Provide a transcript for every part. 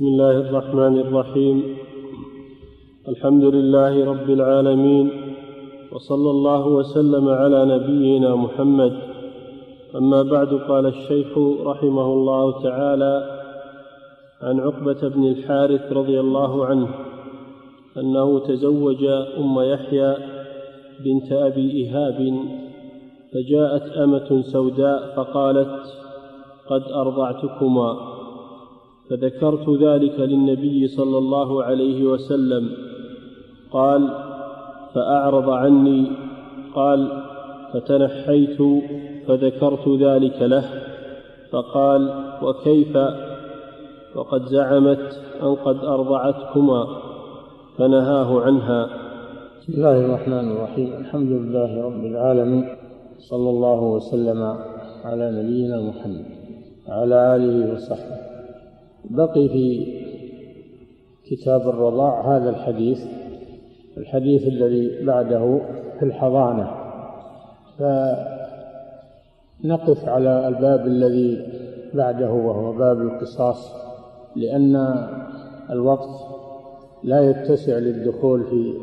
بسم الله الرحمن الرحيم. الحمد لله رب العالمين، وصلى الله وسلم على نبينا محمد. أما بعد، قال الشيخ رحمه الله تعالى عن عقبة بن الحارث رضي الله عنه أنه تزوج أم يحيى بنت أبي إهاب، فجاءت أمة سوداء فقالت: قد أرضعتكما. فذكرت ذلك للنبي صلى الله عليه وسلم، قال: فأعرض عني. قال: فتنحيت فذكرت ذلك له، فقال: وكيف وقد زعمت أن قد أرضعتكما؟ فنهاه عنها. بسم الله الرحمن الرحيم. الحمد لله رب العالمين، صلى الله وسلم على نبينا محمد وعلى آله وصحبه. بقي في كتاب الرضاع هذا الحديث الذي بعده في الحضانة، فنقف على الباب الذي بعده وهو باب القصاص، لأن الوقت لا يتسع للدخول في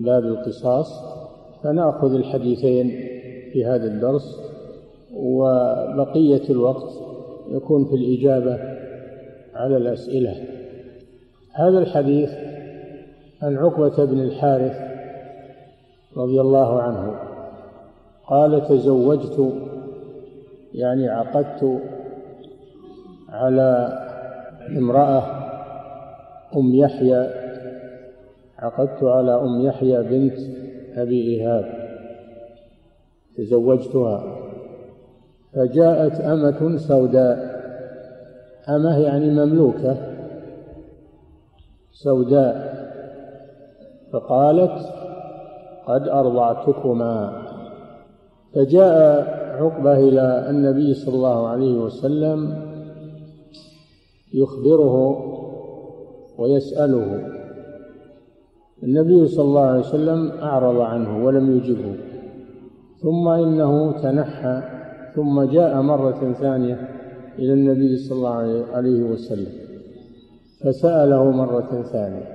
باب القصاص، فنأخذ الحديثين في هذا الدرس، وبقية الوقت يكون في الإجابة على الأسئلة. هذا الحديث عن عقبة بن الحارث رضي الله عنه قال: تزوجت، يعني عقدت على امرأة، أم يحيى، عقدت على أم يحيى بنت أبي إهاب، تزوجتها. فجاءت أمة سوداء، أمة يعني مملوكة، سوداء، فقالت: قد أرضعتكما. فجاء عقبة إلى النبي صلى الله عليه وسلم يخبره ويسأله. النبي صلى الله عليه وسلم أعرض عنه ولم يجبه، ثم إنه تنحى، ثم جاء مرة ثانية إلى النبي صلى الله عليه وسلم فسأله مرة ثانية،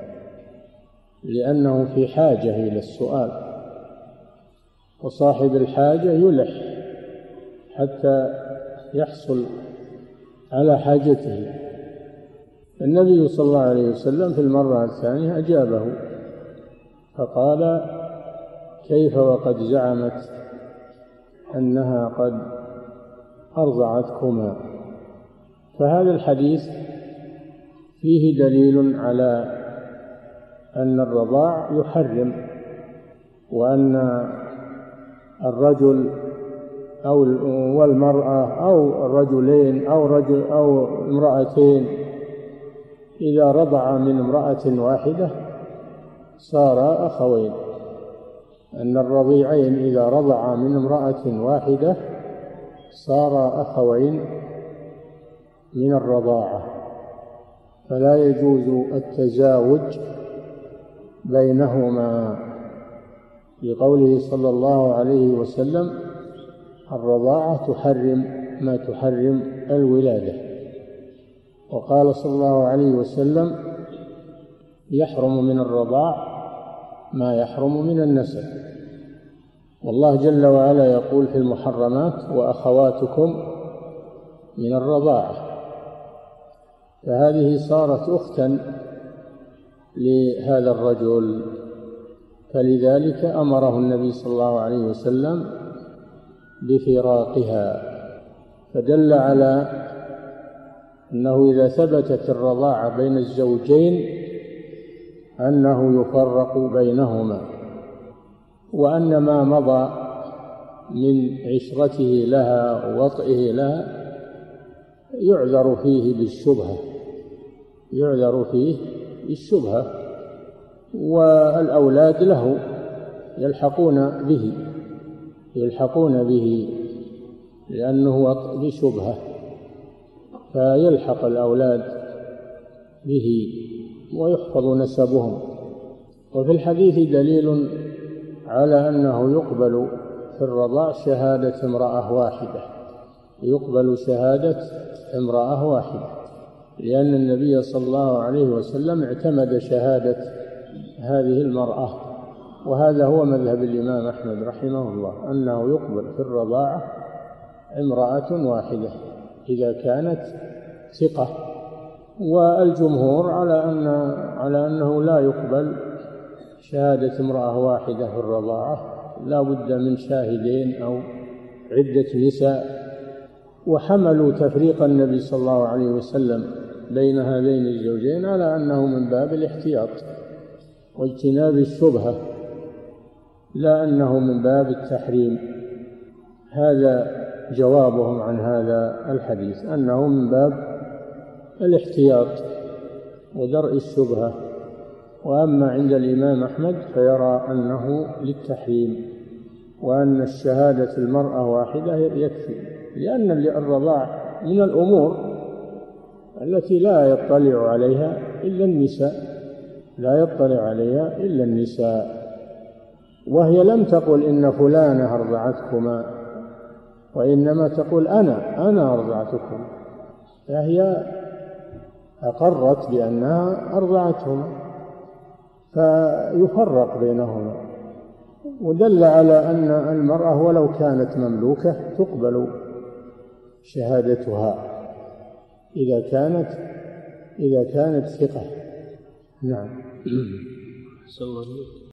لأنه في حاجة إلى السؤال، وصاحب الحاجة يلح حتى يحصل على حاجته. النبي صلى الله عليه وسلم في المرة الثانية أجابه فقال: كيف وقد زعمت أنها قد أرضعتكما. فهذا الحديث فيه دليل على أن الرضاع يحرم، وأن الرجل أو والمرأة أو الرجلين أو رجل أو امرأتين إذا رضع من امرأة واحدة صار أخوين، أن الرضيعين إذا رضع من امرأة واحدة صار أخوين من الرضاعة، فلا يجوز التزاوج بينهما، لقوله صلى الله عليه وسلم: الرضاعة تحرم ما تحرم الولادة. وقال صلى الله عليه وسلم: يحرم من الرضاع ما يحرم من النسب. والله جل وعلا يقول في المحرمات: وأخواتكم من الرضاعة. فهذه صارت أختا لهذا الرجل، فلذلك أمره النبي صلى الله عليه وسلم بفراقها، فدل على أنه إذا ثبتت الرضاعة بين الزوجين أنه يفرق بينهما، وأن ما مضى من عشرته لها ووطئه لها يعذر فيه بالشبهة، والأولاد له يلحقون به لأنه وطئ بشبهة، فيلحق الأولاد به ويحفظ نسبهم. وفي الحديث دليل على أنه يقبل في الرضاع شهادة امرأة واحدة، لأن النبي صلى الله عليه وسلم اعتمد شهادة هذه المرأة، وهذا هو مذهب الإمام أحمد رحمه الله، أنه يقبل في الرضاعة امرأة واحدة إذا كانت ثقة، والجمهور على أنه لا يقبل شهادة امرأة واحدة في الرضاعة، لا بد من شاهدين أو عدة نساء. وحملوا تفريق النبي صلى الله عليه وسلم بين هذين الزوجين على أنه من باب الاحتياط واجتناب الشبهة، لا أنه من باب التحريم. هذا جوابهم عن هذا الحديث، أنه من باب الاحتياط ودرء الشبهة. وأما عند الإمام أحمد فيرى أنه للتحريم، وأن الشهادة المرأة واحدة يكفي، لأن الرضاع من الأمور التي لا يطلع عليها إلا النساء، وهي لم تقل إن فلانة أرضعتكما، وإنما تقول أنا أرضعتكم، فهي أقرت بأنها أرضعتهم، فيفرق بينهما. ودل على أن المرأة ولو كانت مملوكة تقبل شهادتها إذا كانت ثقة. نعم.